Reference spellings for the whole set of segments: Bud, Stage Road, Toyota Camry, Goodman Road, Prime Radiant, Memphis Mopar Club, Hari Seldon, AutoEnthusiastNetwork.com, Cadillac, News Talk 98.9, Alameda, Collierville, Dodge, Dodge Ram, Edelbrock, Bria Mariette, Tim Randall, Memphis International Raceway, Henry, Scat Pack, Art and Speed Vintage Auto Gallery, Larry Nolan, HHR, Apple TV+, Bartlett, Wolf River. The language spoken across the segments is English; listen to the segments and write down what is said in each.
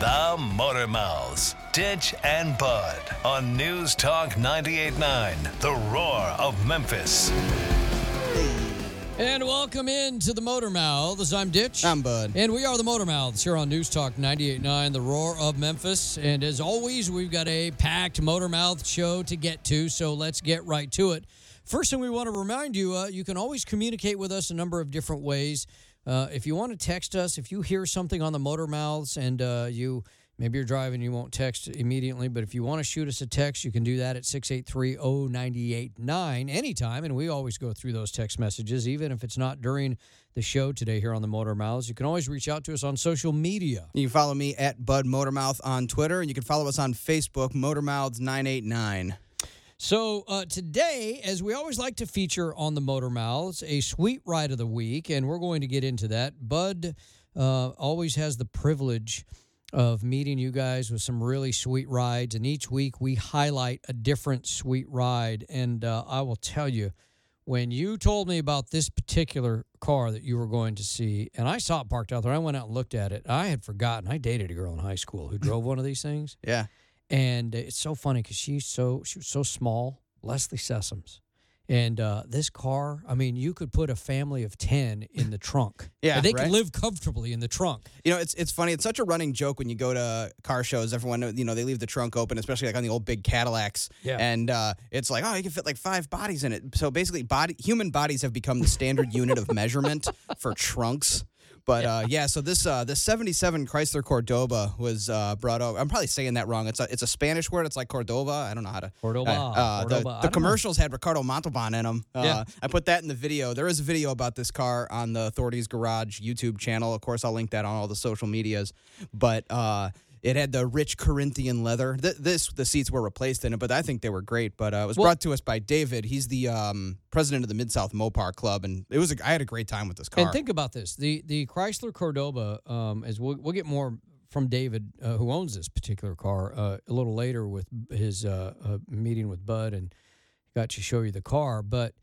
The Motormouths, Ditch and Bud on News Talk 98.9, The Roar of Memphis. And welcome in to The Motormouths. I'm Ditch. I'm Bud. And we are The Motormouths here on News Talk 98.9, The Roar of Memphis. And as always, we've got a packed Motormouth show to get to, so let's get right to it. First thing we want to remind you, you can always communicate with us a number of different ways. If you want to text us, if you hear something on the Motormouths and maybe you're driving, you won't text immediately, but if you want to shoot us a text, you can do that at 683-0989 anytime, and we always go through those text messages, even if it's not during the show today here on the Motormouths. You can always reach out to us on social media. You can follow me at Bud Motormouth on Twitter, and you can follow us on Facebook, Motormouths989. So today, as we always like to feature on the Motormouths, a sweet ride of the week, and we're going to get into that. Bud always has the privilege of meeting you guys with some really sweet rides, and each week we highlight a different sweet ride. And I will tell you, when you told me about this particular car that you were going to see, and I saw it parked out there, I went out and looked at it. I had forgotten. I dated a girl in high school who drove one of these things. Yeah. And it's so funny because she was so small, Leslie Sessoms. And this car, I mean, you could put a family of 10 in the trunk. Yeah, they could live comfortably in the trunk. You know, it's funny. It's such a running joke when you go to car shows. Everyone, you know, they leave the trunk open, especially like on the old big Cadillacs. Yeah. And it's like, oh, you can fit like 5 bodies in it. So basically, human bodies have become the standard unit of measurement for trunks. But, so this 77 Chrysler Cordoba was brought over. I'm probably saying that wrong. It's a Spanish word. It's like Cordoba. I don't know how to. Cordoba. The commercials had Ricardo Montalban in them. I put that in the video. There is a video about this car on the Thordy's Garage YouTube channel. Of course, I'll link that on all the social medias. But it had the rich Corinthian leather. The seats were replaced in it, but I think they were great. But it was brought to us by David. He's the president of the Mid-South Mopar Club, and it was. I had a great time with this car. And think about this: the Chrysler Cordoba, as we'll get more from David, who owns this particular car, a little later with his meeting with Bud, and got to show you the car. But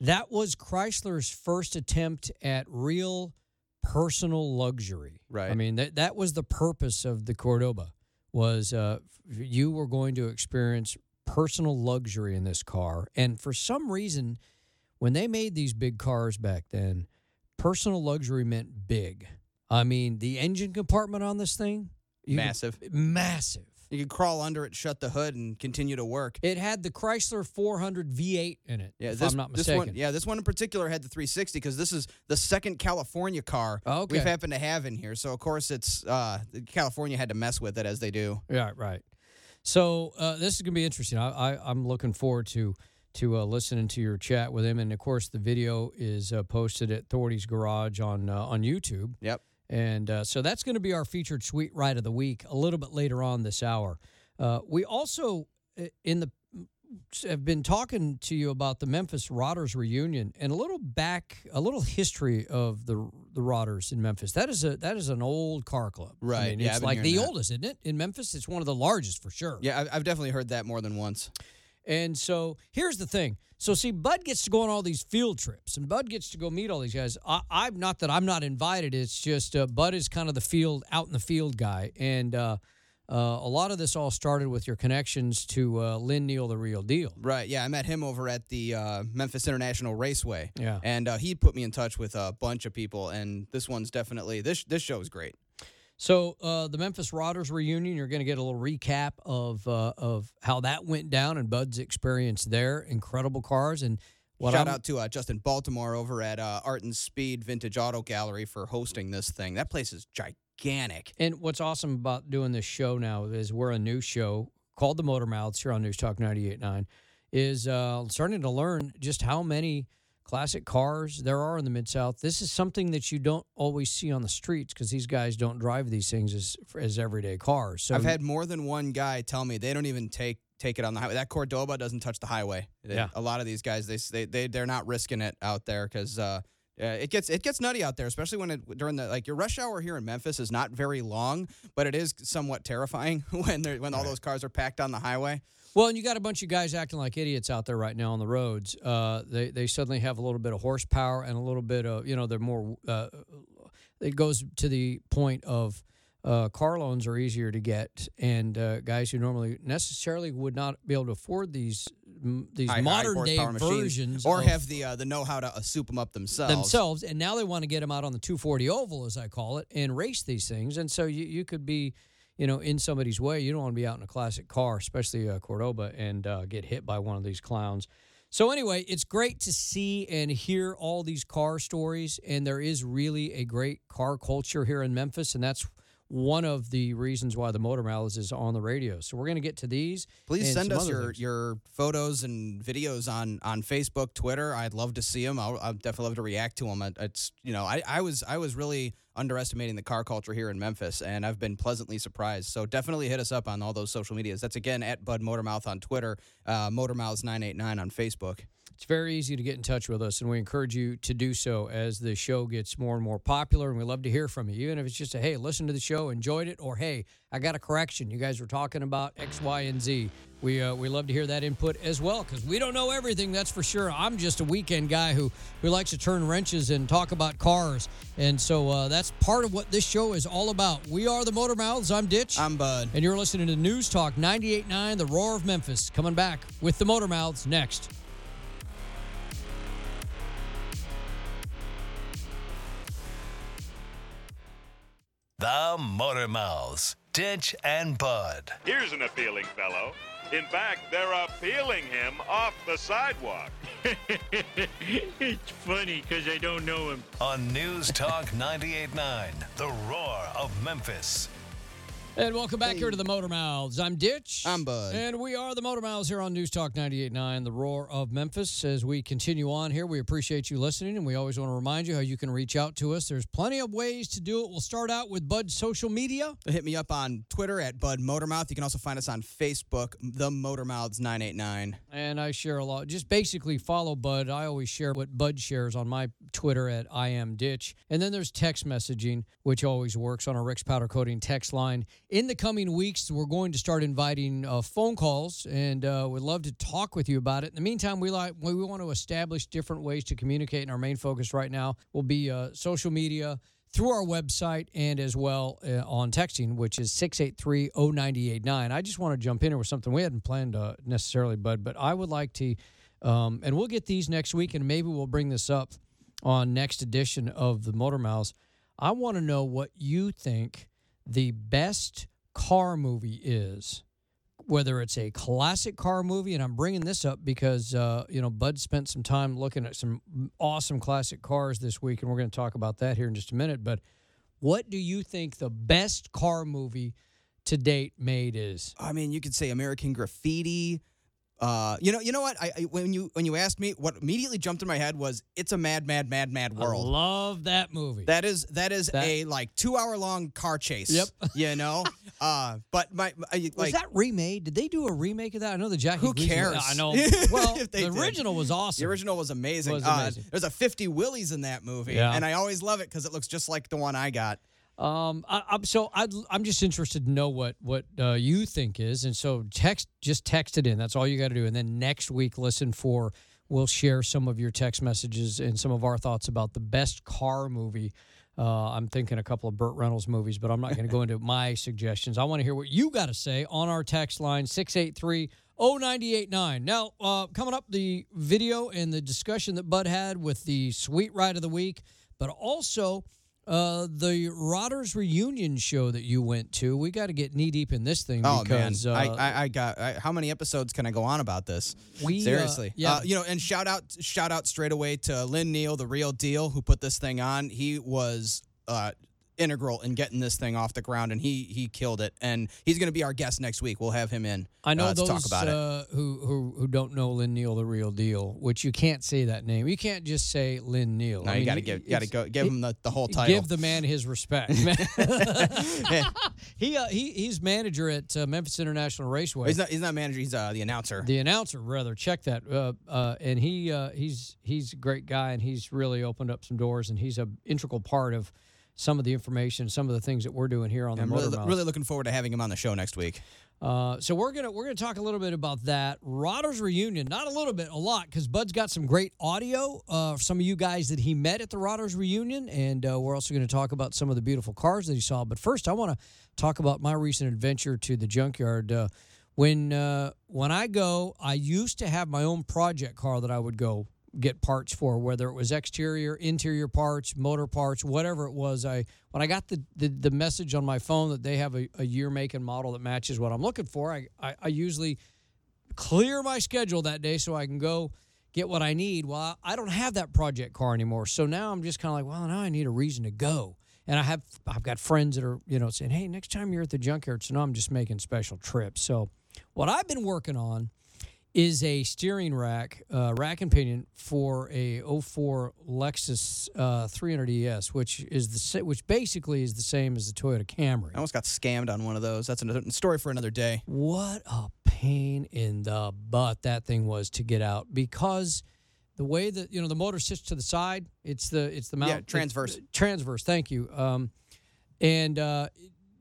that was Chrysler's first attempt at real personal luxury. Right. I mean, that was the purpose of the Cordoba, was you were going to experience personal luxury in this car. And for some reason, when they made these big cars back then, personal luxury meant big. I mean, the engine compartment on this thing? Massive. You could crawl under it, shut the hood, and continue to work. It had the Chrysler 400 V8 in it, if I'm not mistaken. This one in particular had the 360 because this is the second California car we've happened to have in here. So, of course, it's California had to mess with it as they do. Yeah, right. So this is going to be interesting. I'm looking forward to listening to your chat with him. And, of course, the video is posted at Thordy's Garage on YouTube. Yep. And so that's going to be our featured sweet ride of the week a little bit later on this hour. We also have been talking to you about the Memphis Rodders reunion and a little history of the Rodders in Memphis. That is an old car club. Right. I mean, it's like the oldest, isn't it? In Memphis, it's one of the largest for sure. Yeah, I've definitely heard that more than once. And so here's the thing. So, see, Bud gets to go on all these field trips, and Bud gets to go meet all these guys. I'm not that I'm not invited. It's just Bud is kind of out in the field guy. And a lot of this all started with your connections to Lynn Neal, the real deal. Right, yeah. I met him over at the Memphis International Raceway. Yeah. And he put me in touch with a bunch of people, and this one's definitely, this show is great. So the Memphis Rodders reunion, you're going to get a little recap of how that went down and Bud's experience there. Incredible cars. And shout out to Justin Baltimore over at Art and Speed Vintage Auto Gallery for hosting this thing. That place is gigantic. And what's awesome about doing this show now is we're a new show called The Motormouths here on News Talk 98.9, is starting to learn just how many classic cars there are in the Mid-South. This is something that you don't always see on the streets because these guys don't drive these things as everyday cars. So I've had more than one guy tell me they don't even take it on the highway. That Cordoba doesn't touch the highway. Yeah. A lot of these guys, they're not risking it out there because it gets nutty out there, especially when your rush hour here in Memphis is not very long, but it is somewhat terrifying when all those cars are packed on the highway. Well, and you got a bunch of guys acting like idiots out there right now on the roads. They suddenly have a little bit of horsepower and a little bit of, you know, they're more, it goes to the point of Car loans are easier to get, and guys who normally necessarily would not be able to afford these modern-day versions. Or have the know-how to soup them up themselves. And now they want to get them out on the 240 oval, as I call it, and race these things. And so you could be, in somebody's way. You don't want to be out in a classic car, especially a Cordoba, and get hit by one of these clowns. So anyway, it's great to see and hear all these car stories, and there is really a great car culture here in Memphis, and that's one of the reasons why the Motormouths is on the radio. So we're going to get to these. Please send us your photos and videos on Facebook, Twitter. I'd love to see them. I'd definitely love to react to them. I was really underestimating the car culture here in Memphis, and I've been pleasantly surprised. So definitely hit us up on all those social medias. That's, again, at Bud Motormouth on Twitter, Motormouths989 on Facebook. It's very easy to get in touch with us, and we encourage you to do so as the show gets more and more popular, and we love to hear from you, even if it's just a, hey, listen to the show, enjoyed it, or, hey, I got a correction. You guys were talking about X, Y, and Z. We love to hear that input as well, because we don't know everything, that's for sure. I'm just a weekend guy who likes to turn wrenches and talk about cars, and so that's part of what this show is all about. We are the Motormouths. I'm Ditch. I'm Bud. And you're listening to News Talk 98.9, The Roar of Memphis. Coming back with the Motormouths next. The Motormouths, Ditch and Bud. Here's an appealing fellow. In fact, they're appealing him off the sidewalk. It's funny because I don't know him. On News Talk 98.9, The Roar of Memphis. And welcome back here to the Motormouths. I'm Ditch. I'm Bud. And we are the Motormouths here on News Talk 98.9, The Roar of Memphis. As we continue on here, we appreciate you listening, and we always want to remind you how you can reach out to us. There's plenty of ways to do it. We'll start out with Bud's social media. Hit me up on Twitter at Bud Motormouth. You can also find us on Facebook, The Motormouths 989. And I share a lot. Just basically follow Bud. I always share what Bud shares on my Twitter at I Am Ditch. And then there's text messaging, which always works on our Rick's Powder Coating text line. In the coming weeks, we're going to start inviting phone calls, and we'd love to talk with you about it. In the meantime, we want to establish different ways to communicate, and our main focus right now will be social media, through our website, and as well on texting, which is 683-0989. I just want to jump in here with something we hadn't planned necessarily, Bud, but I would like to, and we'll get these next week, and maybe we'll bring this up on next edition of the Motormouths. I want to know what you think the best car movie is, whether it's a classic car movie, and I'm bringing this up because, Bud spent some time looking at some awesome classic cars this week, and we're going to talk about that here in just a minute. But what do you think the best car movie to date made is? I mean, you could say American Graffiti. You know what? When you asked me, what immediately jumped in my head was It's a Mad, Mad, Mad, Mad World. I love that movie. That is a 2 hour long car chase. Yep. But was that remade? Did they do a remake of that? I know the Jackie. Who cares? I know. Well, the original was awesome. The original was amazing. There's a 50 Willys in that movie, and I always love it because it looks just like the one I got. I'm just interested to know what you think is, and so text it in. That's all you got to do, and then next week we'll share some of your text messages and some of our thoughts about the best car movie. I'm thinking a couple of Burt Reynolds movies, but I'm not going to go into my suggestions. I want to hear what you got to say on our text line 683-0989. Now, coming up, the video and the discussion that Bud had with the Sweet Ride of the Week, but also the Rodders reunion show that you went to. We got to get knee deep in this thing. Because, man, how many episodes can I go on about this? Seriously, and shout out straight away to Lynn Neal, the real deal, who put this thing on. He was integral in getting this thing off the ground, and he killed it. And he's going to be our guest next week. We'll have him in. I know those to talk about it. Who don't know Lynn Neal, the real deal, which you can't say that name. You can't just say Lynn Neal. No, I mean, you got to give him the whole title. Give the man his respect. He's manager at Memphis International Raceway. He's not manager. He's the announcer. The announcer, rather. Check that. And he's a great guy, and he's really opened up some doors, and he's an integral part of some of the information, some of the things that we're doing here on the Motormouths. Really looking forward to having him on the show next week. So we're gonna talk a little bit about that Rodders reunion. Not a little bit, a lot, because Bud's got some great audio of some of you guys that he met at the Rodders reunion, and we're also going to talk about some of the beautiful cars that he saw. But first, I want to talk about my recent adventure to the junkyard. When I go, I used to have my own project car that I would go get parts for, whether it was exterior, interior parts, motor parts, whatever it was. When I got the message on my phone that they have a year, make, and model that matches what I'm looking for, I usually clear my schedule that day so I can go get what I need. Well, I don't have that project car anymore, so now I'm just kind of like, well, now I need a reason to go. And I've got friends that are, you know, saying, hey, next time you're at the junkyard. So now I'm just making special trips. So what I've been working on is a steering rack, rack and pinion for a 04 Lexus 300ES, which basically is the same as the Toyota Camry. I almost got scammed on one of those. That's another story for another day. What a pain in the butt that thing was to get out, because the way that, you know, the motor sits to the side, it's the mount. Yeah, transverse. Transverse. Thank you.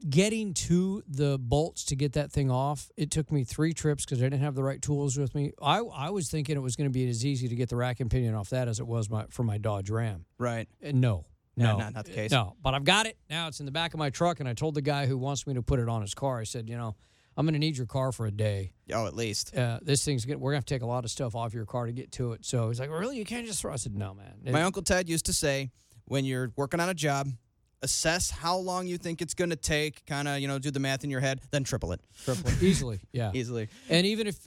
Getting to the bolts to get that thing off, it took me 3 trips because I didn't have the right tools with me. I was thinking it was going to be as easy to get the rack and pinion off that as it was for my Dodge Ram. Right. No. Not the case. No, but I've got it. Now it's in the back of my truck, and I told the guy who wants me to put it on his car, I said, you know, I'm going to need your car for a day. Oh, at least. This thing's good. We're going to have to take a lot of stuff off your car to get to it. So he's like, really? You can't just throw it? I said, no, man. My Uncle Ted used to say, when you're working on a job, assess how long you think it's going to take, kind of, you know, do the math in your head, then triple it. Easily, yeah. Easily. And even if,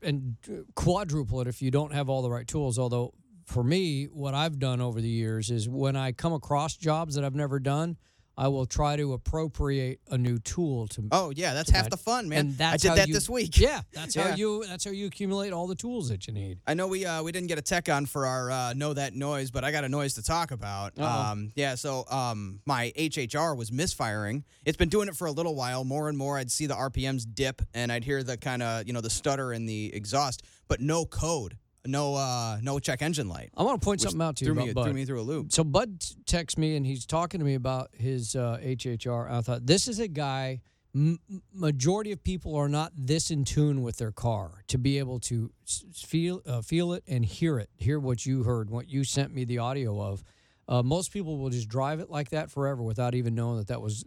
and quadruple it if you don't have all the right tools. Although, for me, what I've done over the years is when I come across jobs that I've never done, I will try to appropriate a new tool to. Oh, yeah, that's half the fun, man. And that's I did that this week. Yeah, that's how you accumulate all the tools that you need. I know we didn't get a tech on for our Know That Noise, but I got a noise to talk about. So my HHR was misfiring. It's been doing it for a little while. More and more, I'd see the RPMs dip, and I'd hear the kind of, you know, the stutter in the exhaust, but no code. No check engine light. I want to point something out to you about Bud. Threw me through a loop. So Bud texts me, and he's talking to me about his HHR. And I thought, this is a guy, majority of people are not this in tune with their car to be able to feel it and hear what you heard, what you sent me the audio of. Most people will just drive it like that forever without even knowing that was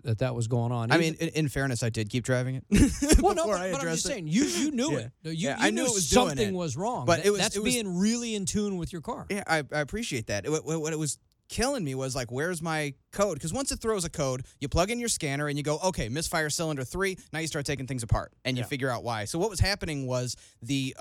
going on. I mean, in fairness, I did keep driving it. Well, no, but I'm just saying, you knew it. I knew it was something doing it. Was wrong. But it was being really in tune with your car. Yeah, I appreciate that. What it was killing me was, like, where's my code? Because once it throws a code, you plug in your scanner and you go, okay, misfire cylinder 3. Now you start taking things apart and you figure out why. So what was happening was the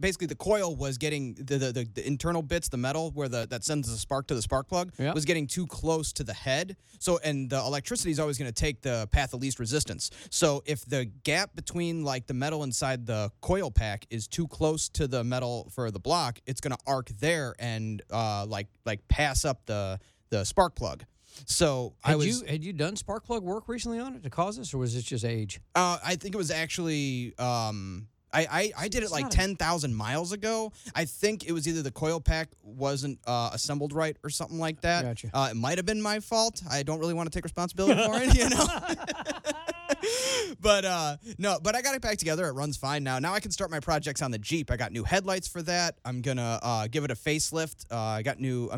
basically the coil was getting the internal bits, the metal where that sends the spark to the spark plug, was getting too close to the head. So, and the electricity is always going to take the path of least resistance. So if the gap between, like, the metal inside the coil pack is too close to the metal for the block, it's going to arc there and like pass up the spark plug. So had you done spark plug work recently on it to cause this, or was it just age? I think it was actually. I did it like 10,000 miles ago. I think it was either the coil pack wasn't assembled right or something like that. Gotcha. It might have been my fault. I don't really want to take responsibility for it, you know. But I got it back together. It runs fine now. Now I can start my projects on the Jeep. I got new headlights for that. I'm going to give it a facelift. I'm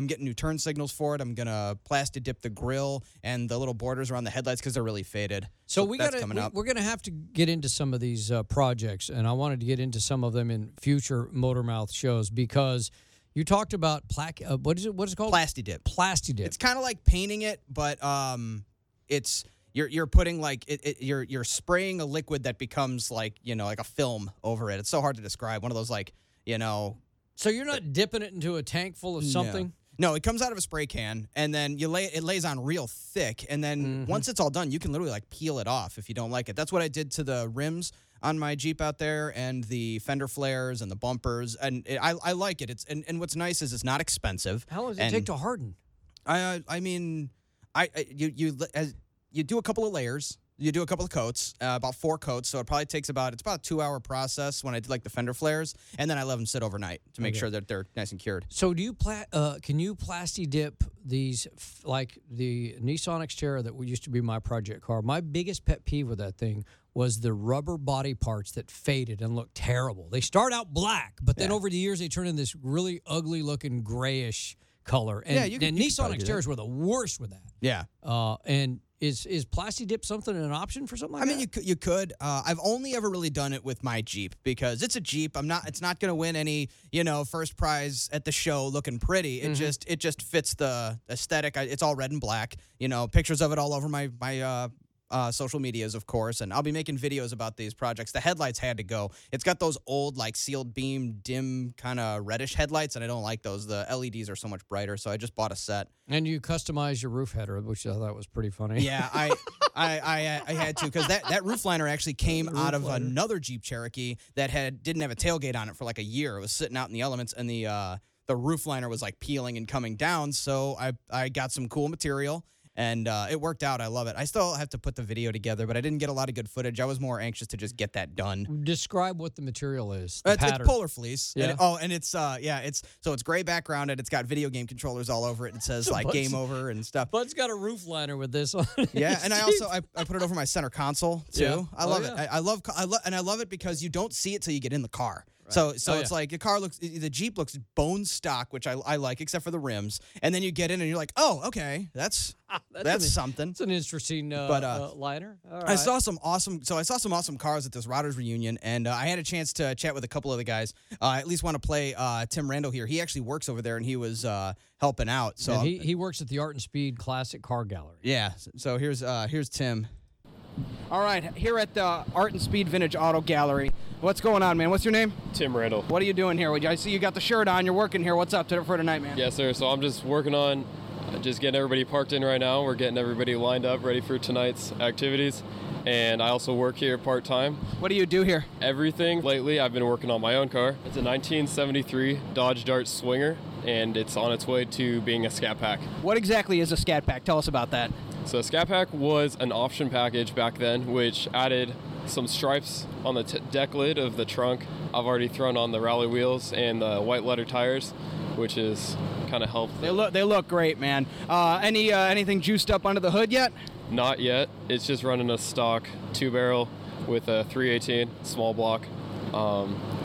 getting new turn signals for it. I'm going to Plasti Dip the grill and the little borders around the headlights because they're really faded. So we're going to have to get into some of these projects, and I wanted to get into some of them in future Motormouth shows because you talked about what is it? What is it called? Plasti Dip. Plasti Dip. It's kind of like painting it, but it's you're putting like you're spraying a liquid that becomes, like, you know, like a film over it. It's so hard to describe. One of those, like, you know. So you're not dipping it into a tank full of something. No. No, it comes out of a spray can, and then it lays on real thick, and then once it's all done, you can literally, like, peel it off if you don't like it. That's what I did to the rims on my Jeep out there, and the fender flares and the bumpers, and I like it. It's and what's nice is it's not expensive. How long does it take to harden? I mean, you do a couple of layers. You do a couple of coats, about 4 coats. So it probably takes about, it's about a 2-hour process when I did like the fender flares. And then I let them sit overnight to make sure that they're nice and cured. So do you, can you Plasti Dip these, like the Nissan Xterra that used to be my project car? My biggest pet peeve with that thing was the rubber body parts that faded and looked terrible. They start out black, but then over the years they turn in this really ugly looking grayish color. And, and Nissan Xterras were the worst with that. Yeah. And... Is Plasti Dip something an option for something like that? I mean, you could. I've only ever really done it with my Jeep because it's a Jeep. It's not going to win any, first prize at the show looking pretty. It just fits the aesthetic. It's all red and black. Pictures of it all over my social medias, of course, and I'll be making videos about these projects. The headlights had to go. It's got those old, like, sealed beam, dim, kind of reddish headlights, and I don't like those. The LEDs are so much brighter, so I just bought a set. And you customized your roof header, which I thought was pretty funny. Yeah, I had to, because that roof liner actually came out of another Jeep Cherokee that didn't have a tailgate on it for, like, a year. It was sitting out in the elements, and the roof liner was, like, peeling and coming down, so I got some cool material. And it worked out. I love it. I still have to put the video together, but I didn't get a lot of good footage. I was more anxious to just get that done. Describe what the material is. It's polar fleece. Yeah. It's gray background, and it's got video game controllers all over it. And it says, like, Bud's, game over and stuff. Bud's got a roof liner with this on. Yeah, and I also I put it over my center console, too. Yeah. I love it. I love it because you don't see it till you get in the car. Right. So it's like the Jeep looks bone stock, which I like, except for the rims. And then you get in and you're like, oh, okay, that's something. It's an interesting liner. All right. I saw some awesome cars at this Rodders reunion, and I had a chance to chat with a couple of the guys. I at least want to play Tim Randall here. He actually works over there, and he was helping out. So he works at the Art and Speed Classic Car Gallery. Yeah. So here's Tim. All right, here at the Art and Speed Vintage Auto Gallery. What's going on, man? What's your name? Tim Randall. What are you doing here? I see you got the shirt on. You're working here. What's up for tonight, man? Yes, sir. So I'm just working on just getting everybody parked in right now. We're getting everybody lined up, ready for tonight's activities. And I also work here part-time. What do you do here? Everything. Lately, I've been working on my own car. It's a 1973 Dodge Dart Swinger, and it's on its way to being a Scat Pack. What exactly is a Scat Pack? Tell us about that. So Scat Pack was an option package back then, which added some stripes on the deck lid of the trunk. I've already thrown on the rally wheels and the white letter tires, which is kind of helped. They look great, man. Anything juiced up under the hood yet? Not yet. It's just running a stock 2-barrel with a 318 small block.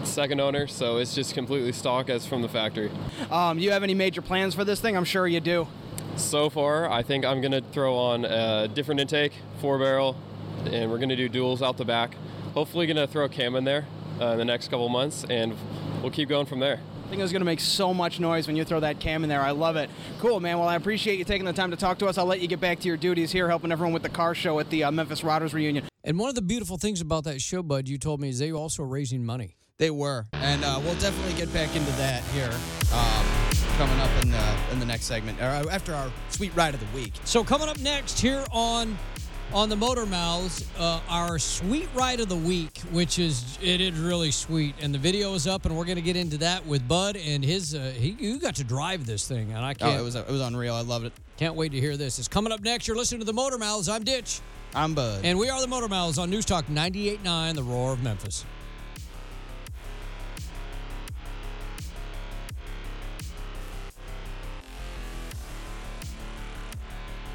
Second owner, so it's just completely stock as from the factory. You have any major plans for this thing? I'm sure you do. So far, I think I'm going to throw on a different intake, 4-barrel, and we're going to do duals out the back. Hopefully going to throw a cam in there in the next couple months, and we'll keep going from there. I think it's going to make so much noise when you throw that cam in there. I love it. Cool, man. Well, I appreciate you taking the time to talk to us. I'll let you get back to your duties here, helping everyone with the car show at the Memphis Rodders reunion. And one of the beautiful things about that show, Bud, you told me, is they were also raising money. They were, and we'll definitely get back into that here. Coming up in the next segment, or after our sweet ride of the week. So coming up next here on the Motormouths, our sweet ride of the week, which is really sweet, and the video is up, and we're going to get into that with Bud and his. You got to drive this thing, and I can't. Oh, it was unreal. I loved it. Can't wait to hear this. It's coming up next. You're listening to the Motormouths. I'm Ditch. I'm Bud. And we are the Motormouths on News Talk 98.9, The Roar of Memphis.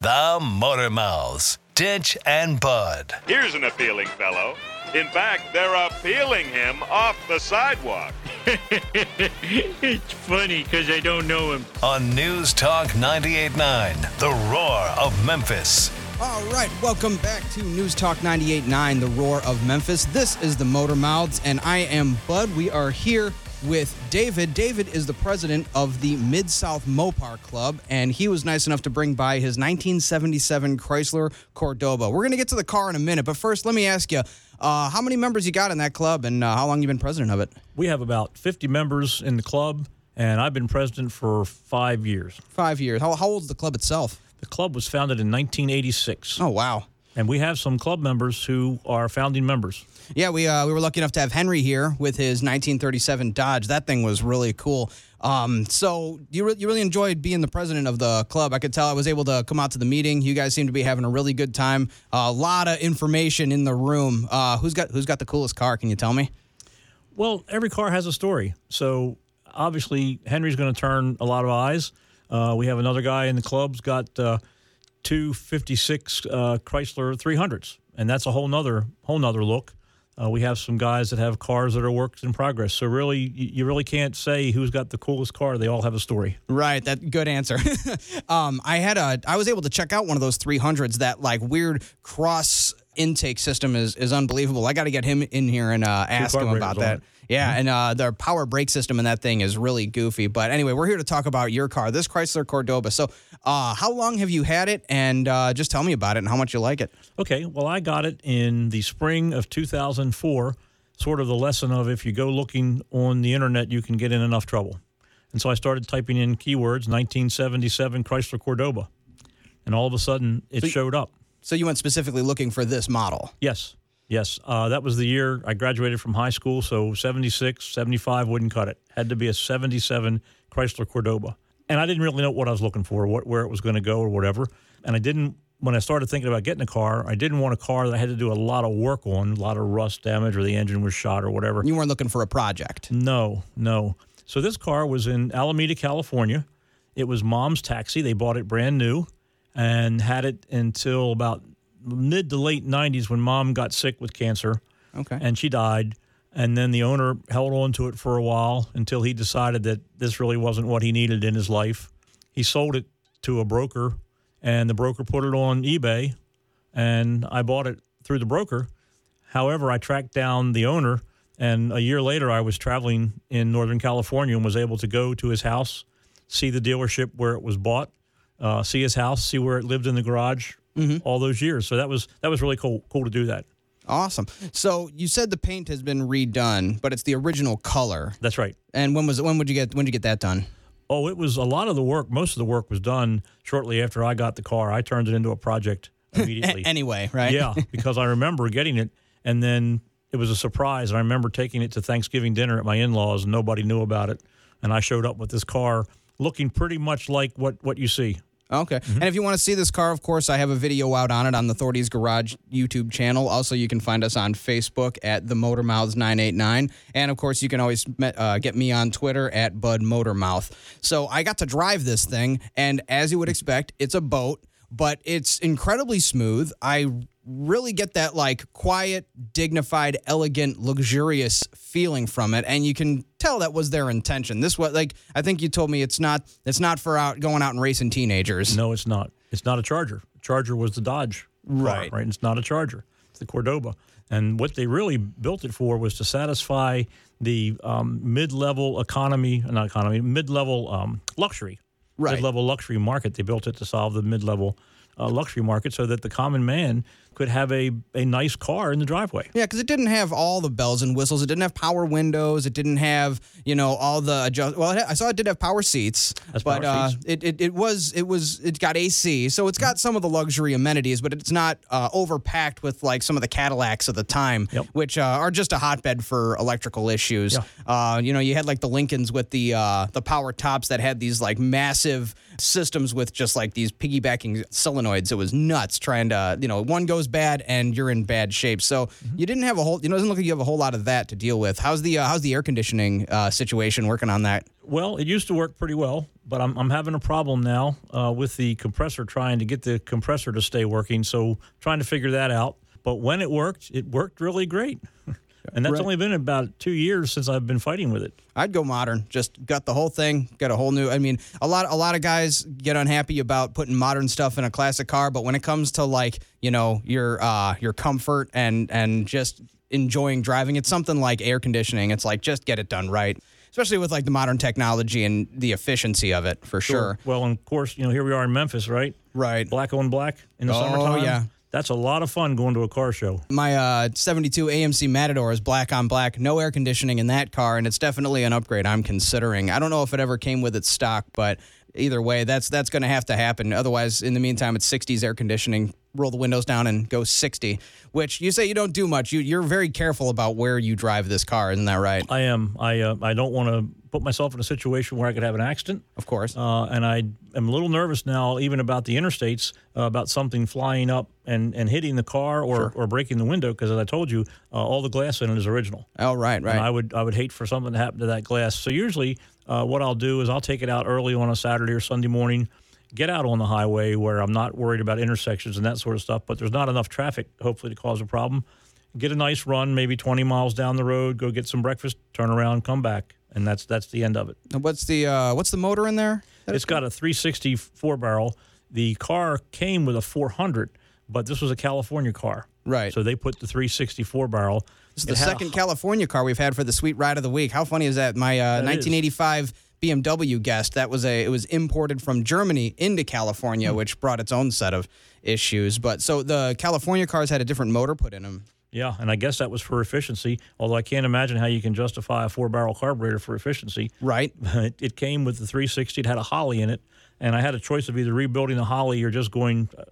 The Motormouths, Ditch and Bud. Here's an appealing fellow. In fact, they're appealing him off the sidewalk. It's funny because I don't know him. On News Talk 98.9, The Roar of Memphis. All right, welcome back to News Talk 98.9, The Roar of Memphis. This is the Motormouths, and I am Bud. We are here with David. David is the president of the Mid-South Mopar Club, and he was nice enough to bring by his 1977 Chrysler Cordoba. We're going to get to the car in a minute, but first, let me ask you, how many members you got in that club, and how long you been president of it? We have about 50 members in the club, and I've been president for 5 years. 5 years. How old is the club itself? The club was founded in 1986. Oh, wow. And we have some club members who are founding members. Yeah, we were lucky enough to have Henry here with his 1937 Dodge. That thing was really cool. So you really enjoyed being the president of the club. I could tell I was able to come out to the meeting. You guys seem to be having a really good time. A lot of information in the room. Who's got the coolest car? Can you tell me? Well, every car has a story. So obviously Henry's going to turn a lot of eyes. We have another guy in the club's got. 256 Chrysler 300s, and that's a whole nother look. We have some guys that have cars that are works in progress. So really, you really can't say who's got the coolest car. They all have a story. Right. That good answer. I was able to check out one of those 300s. That like weird cross intake system is unbelievable. I got to get him in here and ask him about that. Yeah, mm-hmm. And their power brake system in that thing is really goofy. But anyway, we're here to talk about your car, this Chrysler Cordoba. So how long have you had it? And just tell me about it and how much you like it. Okay, well, I got it in the spring of 2004, sort of the lesson of if you go looking on the internet, you can get in enough trouble. And so I started typing in keywords, 1977 Chrysler Cordoba. And all of a sudden, it showed up. So you went specifically looking for this model? Yes. Yes, that was the year I graduated from high school, so 76, 75 wouldn't cut it. Had to be a 77 Chrysler Cordoba. And I didn't really know what I was looking for, where it was going to go or whatever. And when I started thinking about getting a car, I didn't want a car that I had to do a lot of work on, a lot of rust damage or the engine was shot or whatever. You weren't looking for a project? No. So this car was in Alameda, California. It was Mom's taxi. They bought it brand new and had it until about mid to late 90s when Mom got sick with cancer. Okay. And she died. And then the owner held on to it for a while until he decided that this really wasn't what he needed in his life. He sold it to a broker, and the broker put it on eBay, and I bought it through the broker. However, I tracked down the owner, and a year later I was traveling in Northern California and was able to go to his house, see the dealership where it was bought, see his house, see where it lived in the garage. Mm-hmm. All those years. So that was really cool to do that. Awesome. So you said the paint has been redone, but it's the original color. That's right. And when did you get that done? Oh, it was a lot of the work. Most of the work was done shortly after I got the car. I turned it into a project immediately. Anyway, right? Yeah, because I remember getting it, and then it was a surprise. And I remember taking it to Thanksgiving dinner at my in-laws, and nobody knew about it. And I showed up with this car looking pretty much like what you see. Okay. Mm-hmm. And if you want to see this car, of course, I have a video out on it on the Thordy's Garage YouTube channel. Also, you can find us on Facebook at The Motormouths 989. And, of course, you can always get me on Twitter at Bud Motormouth. So I got to drive this thing, and as you would expect, it's a boat, but it's incredibly smooth. I really get that, like, quiet, dignified, elegant, luxurious feeling from it, and you can tell that was their intention. This was, like, I think you told me it's not for going out and racing teenagers. No, it's not. It's not a Charger. Charger was the Dodge car, right? It's not a Charger. It's the Cordoba. And what they really built it for was to satisfy the mid-level luxury market. They built it to solve the mid-level luxury market so that the common man could have a nice car in the driveway. Yeah, because it didn't have all the bells and whistles. It didn't have power windows. It didn't have, all the adjust. Well, I saw it did have power seats. It got AC, so it's got some of the luxury amenities, but it's not overpacked with like some of the Cadillacs of the time, which are just a hotbed for electrical issues. Yeah. You had like the Lincolns with the power tops that had these like massive systems with just like these piggybacking cylinders. It was nuts trying to, one goes bad and you're in bad shape. So you didn't have a whole, it doesn't look like you have a whole lot of that to deal with. How's the air conditioning situation working on that? Well, it used to work pretty well, but I'm having a problem now with the compressor, trying to get the compressor to stay working. So trying to figure that out. But when it worked really great. And that's only been about 2 years since I've been fighting with it. I'd go modern. Just got the whole thing, got a whole new... I mean, a lot of guys get unhappy about putting modern stuff in a classic car, but when it comes to, like, your comfort and just enjoying driving, it's something like air conditioning. It's like, just get it done right, especially with, like, the modern technology and the efficiency of it, for sure. Well, and of course, here we are in Memphis, right? Right. Black on black in the summertime. Oh, yeah. That's a lot of fun going to a car show. My 72 AMC Matador is black on black, no air conditioning in that car, and it's definitely an upgrade I'm considering. I don't know if it ever came with its stock, but either way, that's going to have to happen. Otherwise, in the meantime, it's 60s air conditioning roll the windows down and go 60, which you say you don't do much. You're very careful about where you drive this car. Isn't that right? I am. I don't want to put myself in a situation where I could have an accident. Of course. And I am a little nervous now, even about the interstates, about something flying up and hitting the car or breaking the window. Because as I told you, all the glass in it is original. Oh, right, right. And I would hate for something to happen to that glass. So usually what I'll do is I'll take it out early on a Saturday or Sunday morning, get out on the highway where I'm not worried about intersections and that sort of stuff, but there's not enough traffic, hopefully, to cause a problem. Get a nice run, maybe 20 miles down the road, go get some breakfast, turn around, come back, and that's the end of it. And what's the motor in there? It's got a 360 four-barrel. The car came with a 400, but this was a California car. Right. So they put the 360 four-barrel. This is the second California car we've had for the Sweet Ride of the Week. How funny is that? My 1985 BMW guest, it was imported from Germany into California, which brought its own set of issues. But so the California cars had a different motor put in them. Yeah, and I guess that was for efficiency, although I can't imagine how you can justify a four-barrel carburetor for efficiency. Right. It came with the 360. It had a Holley in it, and I had a choice of either rebuilding the Holley or just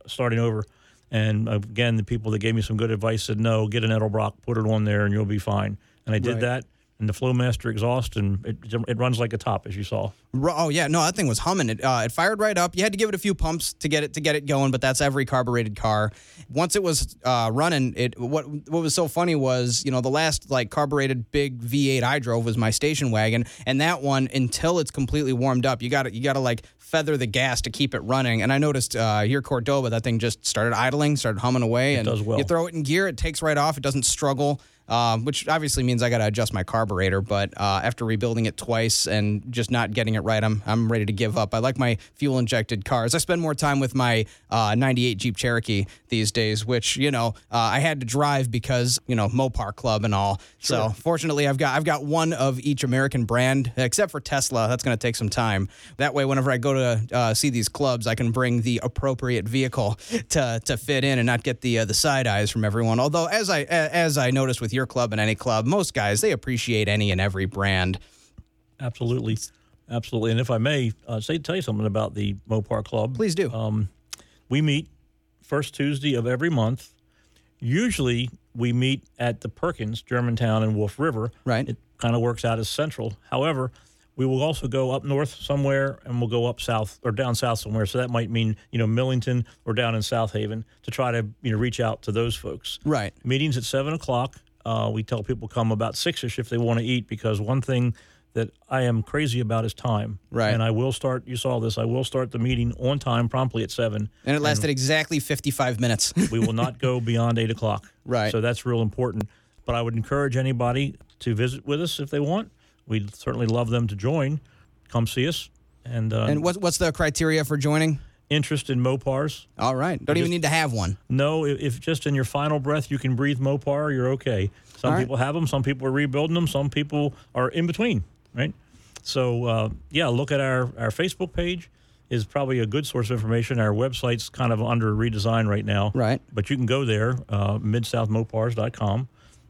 starting over. And again, the people that gave me some good advice said, no, get an Edelbrock, put it on there, and you'll be fine. And I did that. And the Flowmaster exhaust, and it runs like a top, as you saw. Oh yeah, no, that thing was humming. It fired right up. You had to give it a few pumps to get it going, but that's every carbureted car. Once it was running, what was so funny was, you know, the last like carbureted big V8 I drove was my station wagon, and that one, until it's completely warmed up, you got to like feather the gas to keep it running. And I noticed your Cordoba, that thing just started idling, started humming away, and it does well. You throw it in gear, it takes right off, it doesn't struggle. Which obviously means I got to adjust my carburetor, but after rebuilding it twice and just not getting it right, I'm ready to give up. I like my fuel-injected cars. I spend more time with my 98 Jeep Cherokee these days, which, you know, I had to drive because, you know, Mopar Club and all. Sure. So fortunately, I've got one of each American brand, except for Tesla. That's going to take some time. That way, whenever I go to see these clubs, I can bring the appropriate vehicle to fit in and not get the side eyes from everyone. Although, as I noticed with your club and any club, most guys, they appreciate any and every brand. Absolutely. Absolutely. And if I may, tell you something about the Mopar Club. Please do. We meet first Tuesday of every month. Usually we meet at the Perkins, Germantown, and Wolf River. Right. It kind of works out as central. However, we will also go up north somewhere, and we'll go up south or down south somewhere. So that might mean, you know, Millington or down in South Haven to try to, you know, reach out to those folks. Right. Meetings at 7 o'clock. We tell people come about 6-ish if they want to eat, because one thing that I am crazy about is time. Right. And I will start, you saw this, I will start the meeting on time promptly at 7. And it lasted exactly 55 minutes. We will not go beyond 8 o'clock. Right. So that's real important. But I would encourage anybody to visit with us if they want. We'd certainly love them to join. Come see us. And what's the criteria for joining? Interest in Mopars. All right. Don't even need to have one. No, if just in your final breath you can breathe Mopar, you're okay. Some people have them. Some people are rebuilding them. Some people are in between, right? So, look at our Facebook page is probably a good source of information. Our website's kind of under redesign right now. Right. But you can go there, midsouthmopars.com,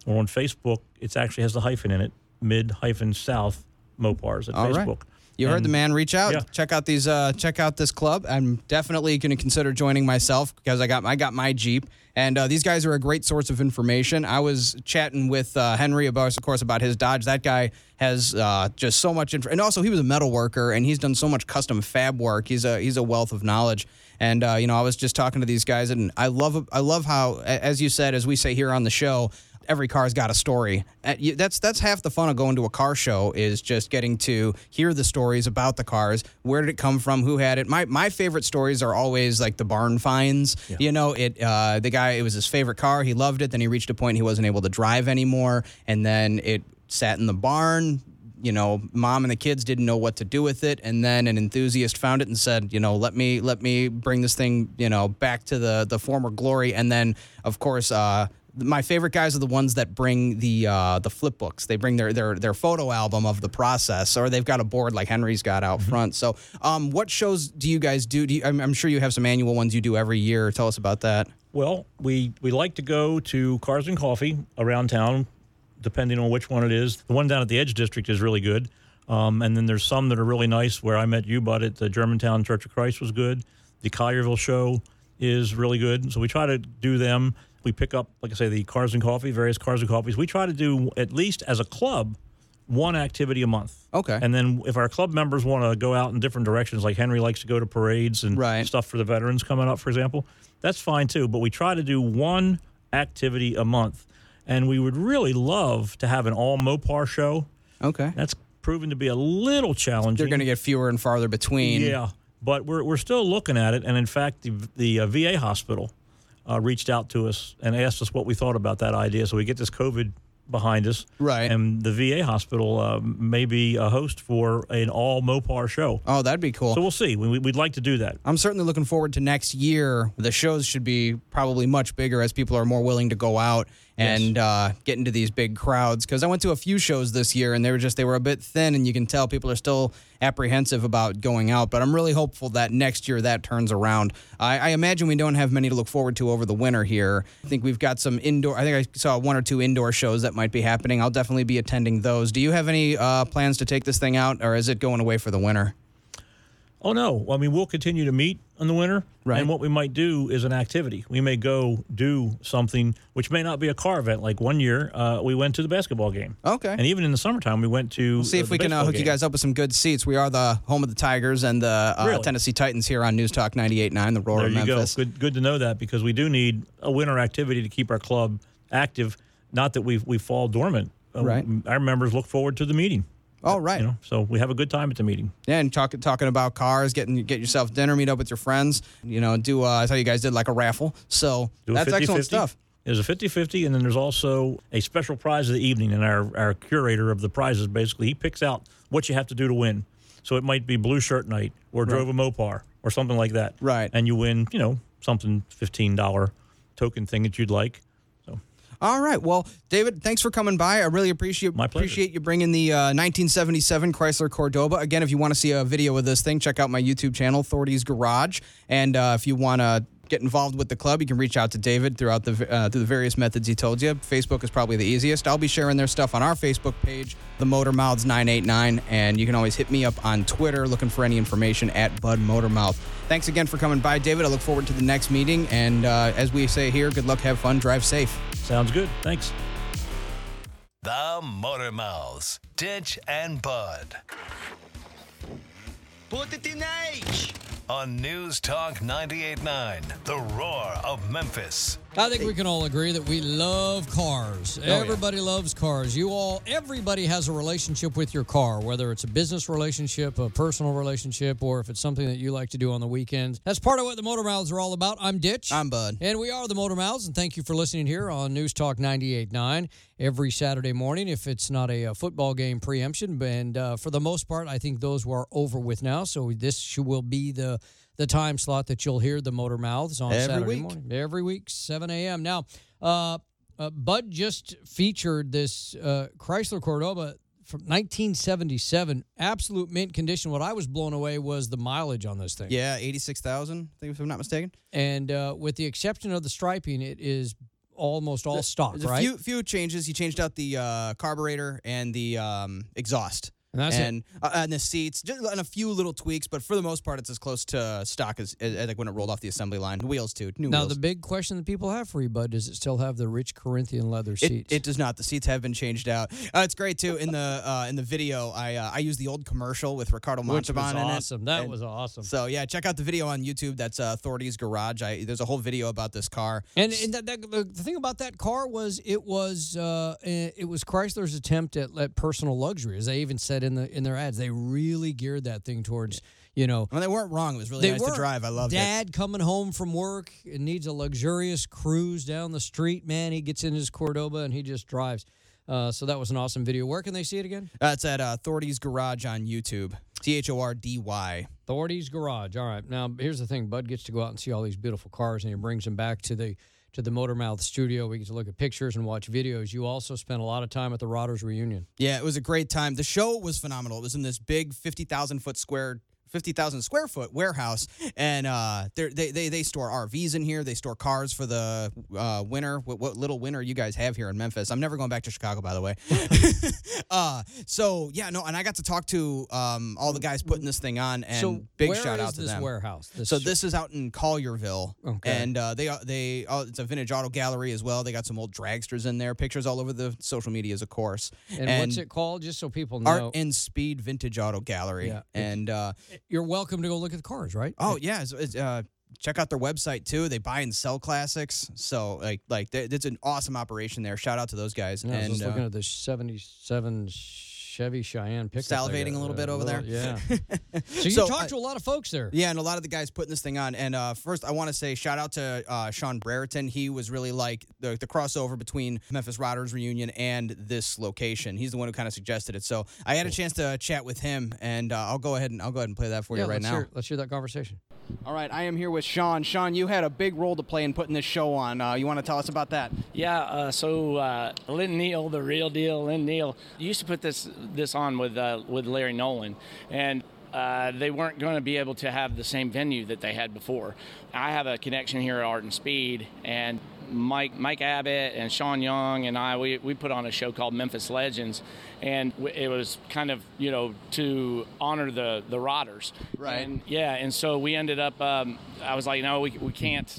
or on Facebook, it actually has the hyphen in it, mid-south Mopars at Facebook. Right. You heard the man. Reach out, yeah. Check out this club. I'm definitely going to consider joining myself because I got my Jeep, and these guys are a great source of information. I was chatting with Henry about, of course, about his Dodge. That guy has just so much and also he was a metal worker, and he's done so much custom fab work. He's a wealth of knowledge. And you know, I was just talking to these guys, and I love how, as you said, as we say here on the show, every car's got a story. That's half the fun of going to a car show, is just getting to hear the stories about the cars. Where did it come from? Who had it? My favorite stories are always like the barn finds. Yeah. You know, the guy, it was his favorite car. He loved it. Then he reached a point he wasn't able to drive anymore. And then it sat in the barn. You know, mom and the kids didn't know what to do with it, and then an enthusiast found it and said, you know, let me bring this thing, you know, back to the former glory. And then, of course, my favorite guys are the ones that bring the flip books. They bring their photo album of the process, or they've got a board like Henry's got out front. So, what shows do you guys do? I'm sure you have some annual ones you do every year. Tell us about that. Well, we like to go to Cars and Coffee around town, depending on which one it is. The one down at the Edge District is really good, and then there's some that are really nice. Where I met you, Bud, at the Germantown Church of Christ was good. The Collierville show. is really good. So we try to do them. We pick up, like I say, the Cars and Coffee, various Cars and Coffees. We try to do, at least as a club, one activity a month. Okay. And then if our club members want to go out in different directions, like Henry likes to go to parades and stuff for the veterans coming up, for example, that's fine too. But we try to do one activity a month. And we would really love to have an all-Mopar show. Okay. That's proven to be a little challenging. They're going to get fewer and farther between. Yeah. But we're still looking at it. And, in fact, the VA hospital reached out to us and asked us what we thought about that idea. So we get this COVID behind us. Right. And the VA hospital may be a host for an all-Mopar show. Oh, that'd be cool. So we'll see. We'd like to do that. I'm certainly looking forward to next year. The shows should be probably much bigger as people are more willing to go out and get into these big crowds. Because I went to a few shows this year, and they were a bit thin, and you can tell people are still apprehensive about going out. But I'm really hopeful that next year that turns around. I imagine we don't have many to look forward to over the winter here. I think we've got some indoor. I think I saw one or two indoor shows that might be happening. I'll definitely be attending those. Do you have any plans to take this thing out, or is it going away for the winter? Oh, no. I mean, we'll continue to meet in the winter, right. And what we might do is an activity. We may go do something, which may not be a car event. Like one year, we went to the basketball game. Okay. And even in the summertime, we went to we'll see if we can hook you guys up with some good seats. We are the home of the Tigers and the Tennessee Titans here on News Talk 98.9, the Roar of Memphis. There you go. Good to know that, because we do need a winter activity to keep our club active, not that we fall dormant. Right. Our members look forward to the meeting. Oh, right. You know, so we have a good time at the meeting. Yeah, and talking about cars, get yourself dinner, meet up with your friends. You know, I thought you guys did like a raffle. So that's excellent stuff. There's a 50-50, and then there's also a special prize of the evening. And our curator of the prizes, basically, he picks out what you have to do to win. So it might be blue shirt night or drove a Mopar or something like that. Right. And you win, you know, something $15 token thing that you'd like. All right. Well, David, thanks for coming by. I really appreciate you bringing the 1977 Chrysler Cordoba. Again, if you want to see a video of this thing, check out my YouTube channel, Thordy's Garage. And if you want to get involved with the club, you can reach out to David through the various methods he told you. Facebook is probably the easiest. I'll be sharing their stuff on our Facebook page, The Motormouths 989. And you can always hit me up on Twitter looking for any information at Bud Motormouth. Thanks again for coming by, David. I look forward to the next meeting. And as we say here, good luck, have fun, drive safe. Sounds good. Thanks. The Motormouths, Ditch and Bud. Put it in H. On News Talk 98.9, the Roar of Memphis. I think we can all agree that we love cars. Everybody loves cars. Everybody has a relationship with your car, whether it's a business relationship, a personal relationship, or if it's something that you like to do on the weekends. That's part of what the Motormouths are all about. I'm Ditch. I'm Bud. And we are the Motormouths, and thank you for listening here on News Talk 98.9 every Saturday morning, if it's not a football game preemption. And for the most part, I think those are over with now, so this will be the time slot that you'll hear the Motormouths on Saturday morning. Every week, 7 a.m. Now, Bud just featured this Chrysler Cordoba from 1977. Absolute mint condition. What I was blown away was the mileage on this thing. Yeah, 86,000, I think, if I'm not mistaken. And with the exception of the striping, it is almost all stock, right? Few changes. He changed out the carburetor and the exhaust. And that's and the seats, just and a few little tweaks, but for the most part, it's as close to stock as like when it rolled off the assembly line. The wheels, too. Now, the big question that people have for you, Bud, does it still have the rich Corinthian leather seats? It does not. The seats have been changed out. It's great, too. In the video, I used the old commercial with Ricardo Montalban in it. That was awesome. So, yeah, check out the video on YouTube. That's Thordy's Garage. There's a whole video about this car. And the thing about that car was it was Chrysler's attempt at personal luxury, as they even said in their ads. They really geared that thing towards, you know. Well, they weren't wrong. It was really nice to drive. I loved it. Dad coming home from work and needs a luxurious cruise down the street. Man, he gets in his Cordoba and he just drives. So that was an awesome video. Where can they see it again? It's at Thordy's Garage on YouTube. Thordy. Thordy's Garage. All right. Now, here's the thing. Bud gets to go out and see all these beautiful cars, and he brings them back to the Motormouth studio. We get to look at pictures and watch videos. You also spent a lot of time at the Rodders reunion. Yeah, it was a great time. The show was phenomenal. It was in this big 50,000-foot square 50,000 square foot warehouse, and they store RVs in here. They store cars for the winter, what little winter you guys have here in Memphis. I'm never going back to Chicago, by the way. So yeah, no, and I got to talk to all the guys putting this thing on, and so big shout out to them. Where is this warehouse? This is out in Collierville, okay. And it's a vintage auto gallery as well. They got some old dragsters in there, pictures all over the social medias, of course. And what's it called, just so people know? Art and Speed Vintage Auto Gallery. Yeah. And you're welcome to go look at the cars, right? Oh yeah, check out their website too. They buy and sell classics, so like it's an awesome operation there. Shout out to those guys. And I was just looking at the '77 Chevy Cheyenne pickup. Salivating a little bit over there. Yeah. So you talked to a lot of folks there. Yeah, and a lot of the guys putting this thing on. And first, I want to say shout out to Sean Brereton. He was really like the crossover between Memphis Rodders Reunion and this location. He's the one who kind of suggested it. So I had a chance to chat with him, and I'll go ahead and play that for you right now. Let's hear that conversation. All right, I am here with Sean. Sean, you had a big role to play in putting this show on. You want to tell us about that? Yeah, so Lynn Neal, the real deal, Lynn Neal, used to put this on with Larry Nolan, and they weren't going to be able to have the same venue that they had before. I have a connection here at Art and Speed, and Mike Abbott and Sean Young and I, we put on a show called Memphis Legends, and it was kind of, to honor the Rodders. Right. And, yeah, and so we ended up, I was like, no, we can't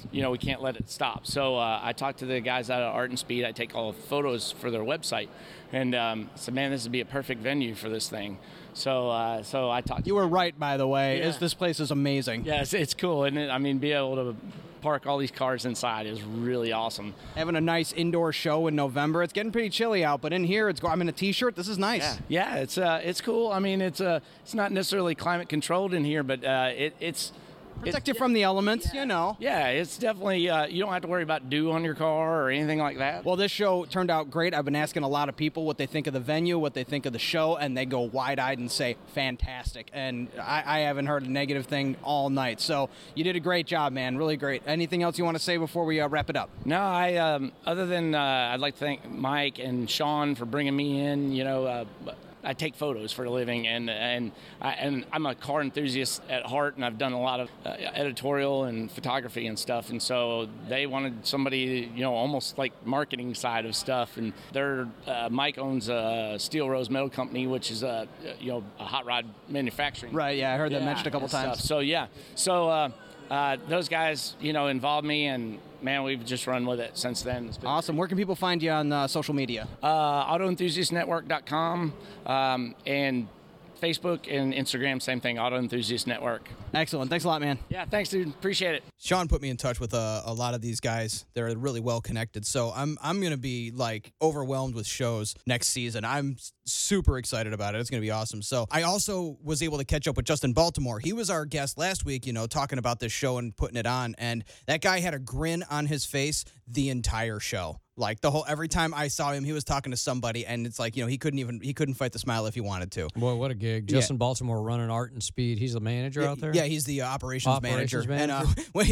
let it stop. So I talked to the guys out of Art and Speed. I take all the photos for their website, and I said, man, this would be a perfect venue for this thing. So so I talked. You were right, by the way. Yeah. This place is amazing. Yeah, it's cool, isn't it? I mean, be able to park all these cars inside is really awesome. Having a nice indoor show in November. It's getting pretty chilly out, but in here I'm in a t-shirt. This is nice. Yeah, it's cool. I mean, it's not necessarily climate controlled in here, but it's protected from the elements, yeah. Yeah, it's definitely, you don't have to worry about dew on your car or anything like that. Well, this show turned out great. I've been asking a lot of people what they think of the venue, what they think of the show, and they go wide-eyed and say, fantastic. And I haven't heard a negative thing all night. So you did a great job, man, really great. Anything else you want to say before we wrap it up? No, I other than I'd like to thank Mike and Sean for bringing me in, I take photos for a living, and I'm a car enthusiast at heart, and I've done a lot of editorial and photography and stuff, and so they wanted somebody, almost like marketing side of stuff, and Mike owns a Steel Rose Metal Company, which is a hot rod manufacturing. Right, yeah, I heard that mentioned a couple times. Stuff. So, yeah. So, those guys, involved me, and man, we've just run with it since then. It's been awesome. Where can people find you on social media? AutoEnthusiastNetwork.com and Facebook and Instagram, same thing, Auto Enthusiast Network. Excellent. Thanks a lot, man. Yeah, thanks, dude. Appreciate it. Sean put me in touch with a lot of these guys. They're really well connected, so I'm going to be, overwhelmed with shows next season. I'm super excited about it. It's going to be awesome. So I also was able to catch up with Justin Baltimore. He was our guest last week, talking about this show and putting it on, and that guy had a grin on his face the entire show. Every time I saw him, he was talking to somebody, and it's he couldn't fight the smile if he wanted to. Boy, what a gig. Justin Baltimore running Art and Speed. He's the manager out there? Yeah, he's the operations manager. And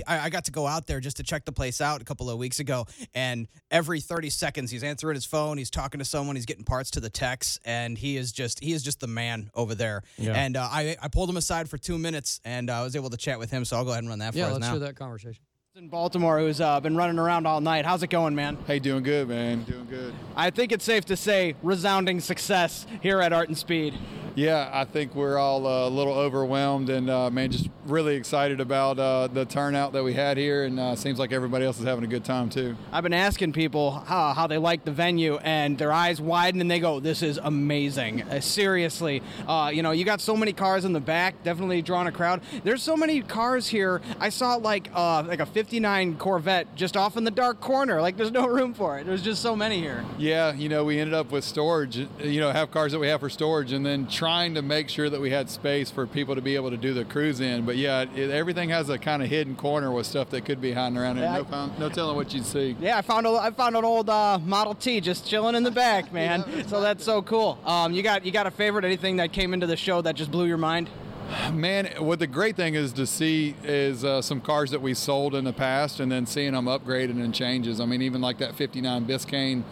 I got to go out there just to check the place out a couple of weeks ago, and every 30 seconds he's answering his phone, he's talking to someone, he's getting parts to the techs, and he is just the man over there. Yeah. And I pulled him aside for 2 minutes, and I was able to chat with him, so I'll go ahead and run that for us now. Yeah, let's hear that conversation. In Baltimore, who's been running around all night. How's it going, man? Hey, doing good, man. Doing good. I think it's safe to say resounding success here at Art and Speed. Yeah, I think we're all a little overwhelmed and, just really excited about the turnout that we had here, and seems like everybody else is having a good time, too. I've been asking people how they like the venue, and their eyes widen, and they go, this is amazing. Seriously. You got so many cars in the back, definitely drawing a crowd. There's so many cars here. I saw, a 59 Corvette just off in the dark corner. There's no room for it. There's just so many here. Yeah, we ended up with storage, have cars that we have for storage, and then trying to make sure that we had space for people to be able to do the cruise in. But yeah, everything has a kind of hidden corner with stuff that could be hiding around it. No telling what you'd see. Yeah, I found an old Model T just chilling in the back, man. So that's so cool. You got a favorite, anything that came into the show that just blew your mind? Man, what the great thing is to see is some cars that we sold in the past and then seeing them upgraded and changes. I mean, even like that 59 Biscayne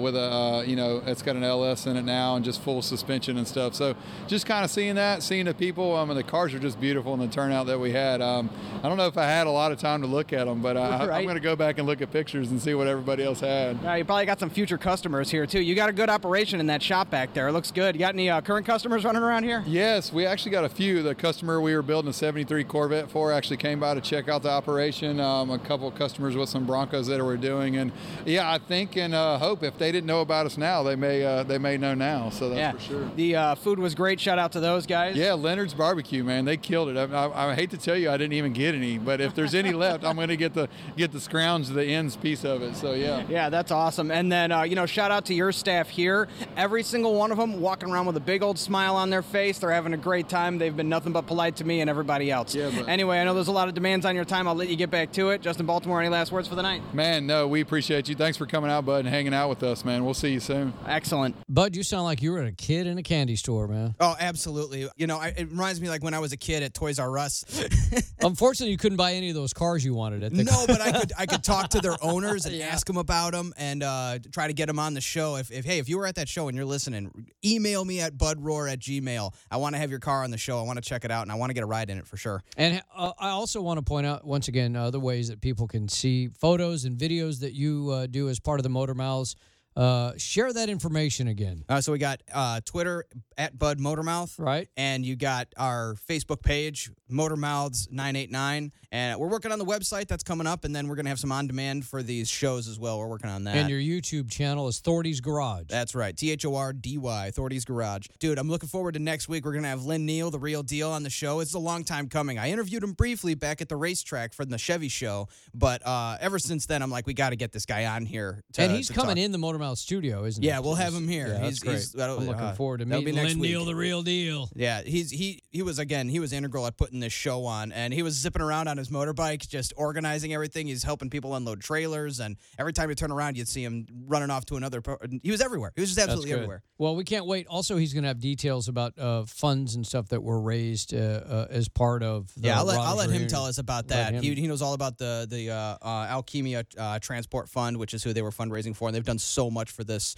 with a, you know, it's got an LS in it now and just full suspension and stuff. So just kind of seeing that, seeing the people, I mean, the cars are just beautiful and the turnout that we had. I don't know if I had a lot of time to look at them, but I'm going to go back and look at pictures and see what everybody else had. You probably got some future customers here, too. You got a good operation in that shop back there. It looks good. You got any current customers running around here? Yes, we actually got a few. The customer we were building a 73 Corvette for actually came by to check out the operation. A couple of customers with some Broncos that we're doing, and yeah, I think and hope if they didn't know about us now, they may know now. So that's for sure. The food was great. Shout out to those guys. Yeah, Leonard's Barbecue, man, they killed it. I hate to tell you, I didn't even get any, but if there's any left, I'm going to get the scrounge, the ends piece of it. So yeah, that's awesome. And then you know, shout out to your staff here. Every single one of them walking around with a big old smile on their face. They're having a great time. They've been nothing but polite to me and everybody else. Anyway, I know there's a lot of demands on your time. I'll let you get back to it. Justin Baltimore, any last words for the night? Man, no, we appreciate you. Thanks for coming out, Bud, and hanging out with us, man. We'll see you soon. Excellent. Bud, you sound like you were a kid in a candy store, man. Oh, absolutely. You know, it reminds me like when I was a kid at Toys R Us. Unfortunately, you couldn't buy any of those cars you wanted. No, but I could talk to their owners and ask them about them and try to get them on the show. If you were at that show and you're listening, email me at budroar@gmail.com. I want to have your car on the show. I want to check it out, and I want to get a ride in it for sure. And I also want to point out, once again, other ways that people can see photos and videos that you do as part of the Motormouths. Share that information again. So we got Twitter, @BudMotormouth. Right. And you got our Facebook page, Motormouths 989. And we're working on the website. That's coming up. And then we're going to have some on-demand for these shows as well. We're working on that. And your YouTube channel is Thordy's Garage. That's right. Thordy, Thordy's Garage. Dude, I'm looking forward to next week. We're going to have Lynn Neal, the real deal, on the show. It's a long time coming. I interviewed him briefly back at the racetrack for the Chevy show. But ever since then, I'm like, we got to get this guy on here. And he's coming in the Motormouth studio, isn't he? Yeah, we'll have him here. Yeah, he's great. I'm looking forward to meeting Lynn Neal, the real deal. Yeah, he was integral at putting this show on, and he was zipping around on his motorbike, just organizing everything. He's helping people unload trailers, and every time you turn around, you'd see him running off to another. He was everywhere. He was just absolutely everywhere. Well, we can't wait. Also, he's going to have details about funds and stuff that were raised as part of the I'll let him tell us about that. He knows all about the Alchemia Transport Fund, which is who they were fundraising for, and they've done so much for this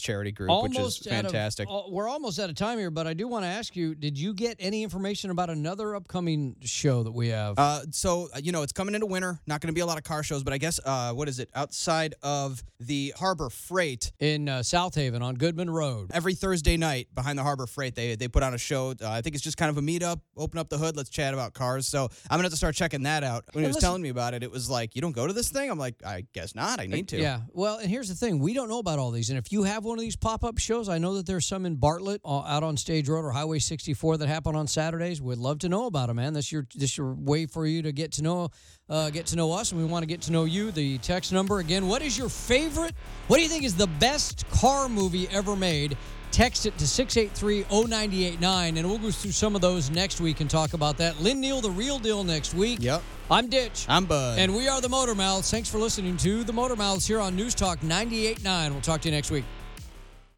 charity group, which is fantastic. We're almost out of time here, but I do want to ask you, did you get any information about another upcoming show that we have? So, you know, it's coming into winter. Not going to be a lot of car shows, but I guess, what is it, outside of the Harbor Freight? In South Haven on Goodman Road. Every Thursday night behind the Harbor Freight, they put on a show. I think it's just kind of a meetup, open up the hood, let's chat about cars. So I'm going to have to start checking that out. When he was telling me about it, it was like, you don't go to this thing? I'm like, I guess not. I need to. Yeah. Well, and here's the thing. We don't know about all these. And if you have one of these pop-up shows, I know that there's some in Bartlett out on Stage Road or Highway 64 that happen on Saturdays. We'd love to know about them, man. This your way for you to get to know us, and we want to get to know you. The text number again. What is your favorite? What do you think is the best car movie ever made? Text it to 683-0989, and we'll go through some of those next week and talk about that. Lynn Neal, the real deal, next week. Yep. I'm Ditch. I'm Bud. And we are the Motormouths. Thanks for listening to the Motormouths here on News Talk 98.9. We'll talk to you next week.